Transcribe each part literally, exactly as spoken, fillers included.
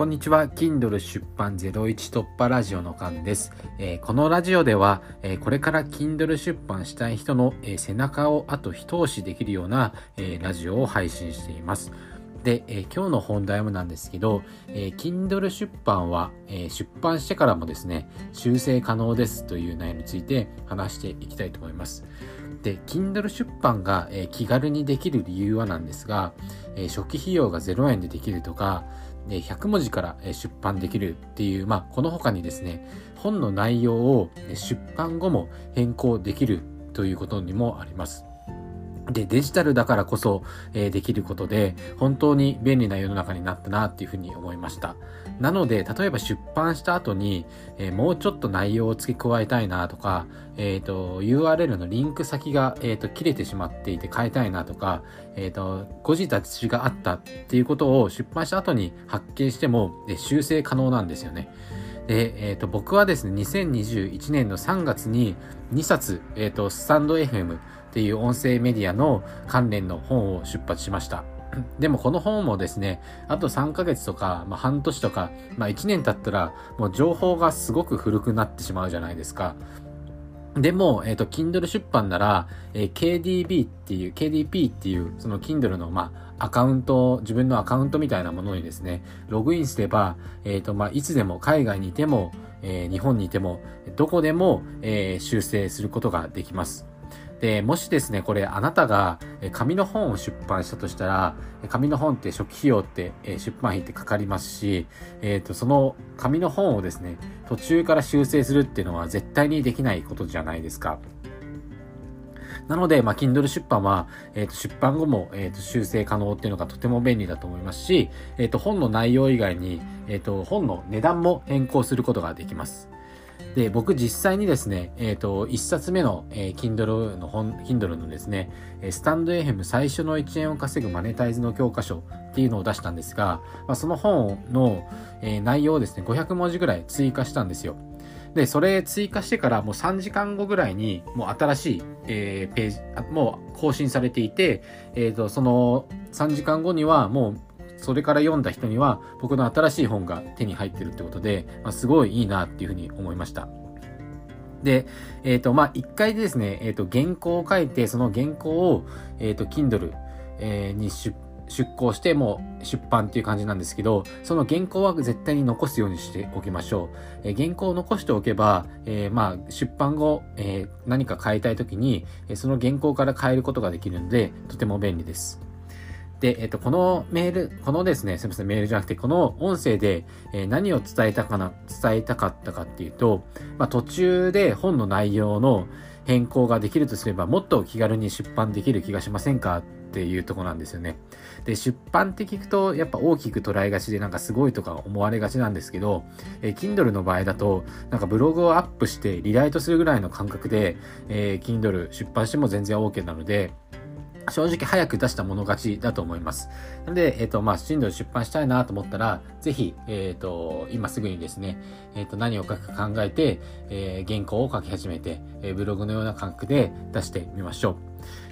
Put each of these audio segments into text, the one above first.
こんにちは。 Kindle 出版ゼロイチ突破ラジオのカンです。えー、このラジオでは、えー、これから Kindle 出版したい人の、えー、背中をあと一押しできるような、えー、ラジオを配信しています。で、えー、今日の本題もなんですけど、えー、Kindle 出版は、えー、出版してからもですね、修正可能ですという内容について話していきたいと思います。で、Kindle 出版が、えー、気軽にできる理由はなんですが、えー、初期費用がゼロ円でできるとか、ひゃくもじから出版できるっていう、まあ、この他にですね、本の内容を出版後も変更できるということにもあります。で、デジタルだからこそできることで本当に便利な世の中になったなっていうふうに思いました。なので、例えば出版した後にもうちょっと内容を付け加えたいなとか、えーと、ユーアールエル のリンク先が、えーと、切れてしまっていて変えたいなとか、えーと、誤字脱字があったっていうことを出版した後に発見しても修正可能なんですよね。で、えーと、僕はですね、にせんにじゅういちねんのさんがつににさつ、えーと、スタンド エフエム っていう音声メディアの関連の本を出版しました。でもこの本もですね、あとさんかげつとか、まあ、半年とか、まあ、いちねん経ったらもう情報がすごく古くなってしまうじゃないですか。でも、えっと、Kindle 出版なら、えー、ケーディービー っていう、ケーディーピー っていう、その Kindle の、まあ、アカウント、自分のアカウントみたいなものにですね、ログインすれば、えっと、まあ、いつでも海外にいても、えー、日本にいても、どこでも、えー、修正することができます。で、もしですね、これあなたが紙の本を出版したとしたら、紙の本って初期費用って出版費ってかかりますし、えーと、その紙の本をですね、途中から修正するっていうのは絶対にできないことじゃないですか。なので、まあ、Kindle 出版は、えーと、出版後も、えーと、修正可能っていうのがとても便利だと思いますし、えーと、本の内容以外に、えーと、本の値段も変更することができます。で、僕実際にですね、えっと、一冊目の、えー、Kindle の本、Kindle のですね、スタンド エフエム 最初のいちえんを稼ぐマネタイズの教科書っていうのを出したんですが、まあ、その本の、えー、内容をですね、ごひゃくもじぐらい追加したんですよ。で、それ追加してからもうさんじかんごぐらいに、もう新しい、えー、ページ、もう更新されていて、えっと、そのさんじかんごにはもう、それから読んだ人には僕の新しい本が手に入ってるってことで、まあ、すごいいいなっていうふうに思いました。で、えっ、ー、と、まあ、一回でですね、えっ、ー、と、原稿を書いて、その原稿を、えっ、ー、と、Kindle、えー、に出、出稿して、もう出版っていう感じなんですけど、その原稿は絶対に残すようにしておきましょう。えー、原稿を残しておけば、えー、まあ、出版後、えー、何か変えたいときに、その原稿から変えることができるので、とても便利です。で、えっと、このメール、このですね、すみません、メールじゃなくて、この音声で、えー、何を伝えたかな、伝えたかったかっていうと、まあ、途中で本の内容の変更ができるとすれば、もっと気軽に出版できる気がしませんかっていうとこなんですよね。で、出版って聞くと、やっぱ大きく捉えがちで、なんかすごいとか思われがちなんですけど、えー、Kindle の場合だと、なんかブログをアップしてリライトするぐらいの感覚で、えー、Kindle 出版しても全然 OK なので、正直早く出したもの勝ちだと思います。なので、えっ、ー、と、まあ、Kindle出版したいなと思ったら、ぜひ、えっ、ー、と、今すぐにですね、えっ、ー、と、何を書くか考えて、えー、原稿を書き始めて、えー、ブログのような感覚で出してみましょう。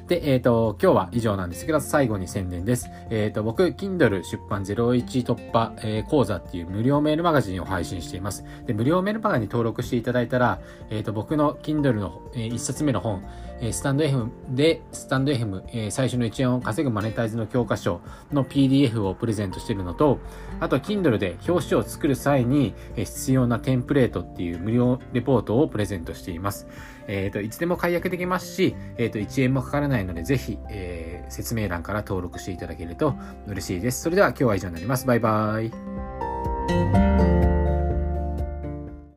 で、えっ、ー、と、今日は以上なんですけど、最後に宣伝です。えっ、ー、と、僕、Kindle 出版ゼロイチ突破、えー、講座っていう無料メールマガジンを配信しています。で、無料メールマガジンに登録していただいたら、えっ、ー、と、僕の Kindle の、えー、いっさつめの本、えー、スタンド エフエム で、スタンド エフエム、えー、最初のいちえんを稼ぐマネタイズの教科書の ピーディーエフ をプレゼントしているのと、あと、Kindle で表紙を作る際に必要なテンプレートっていう無料レポートをプレゼントしています。えっ、ー、と、いつでも解約できますし、えっ、ー、と、いちえんもかからないので、ぜひ、えー、説明欄から登録していただけると嬉しいです。それでは今日は以上になります。バイバイ。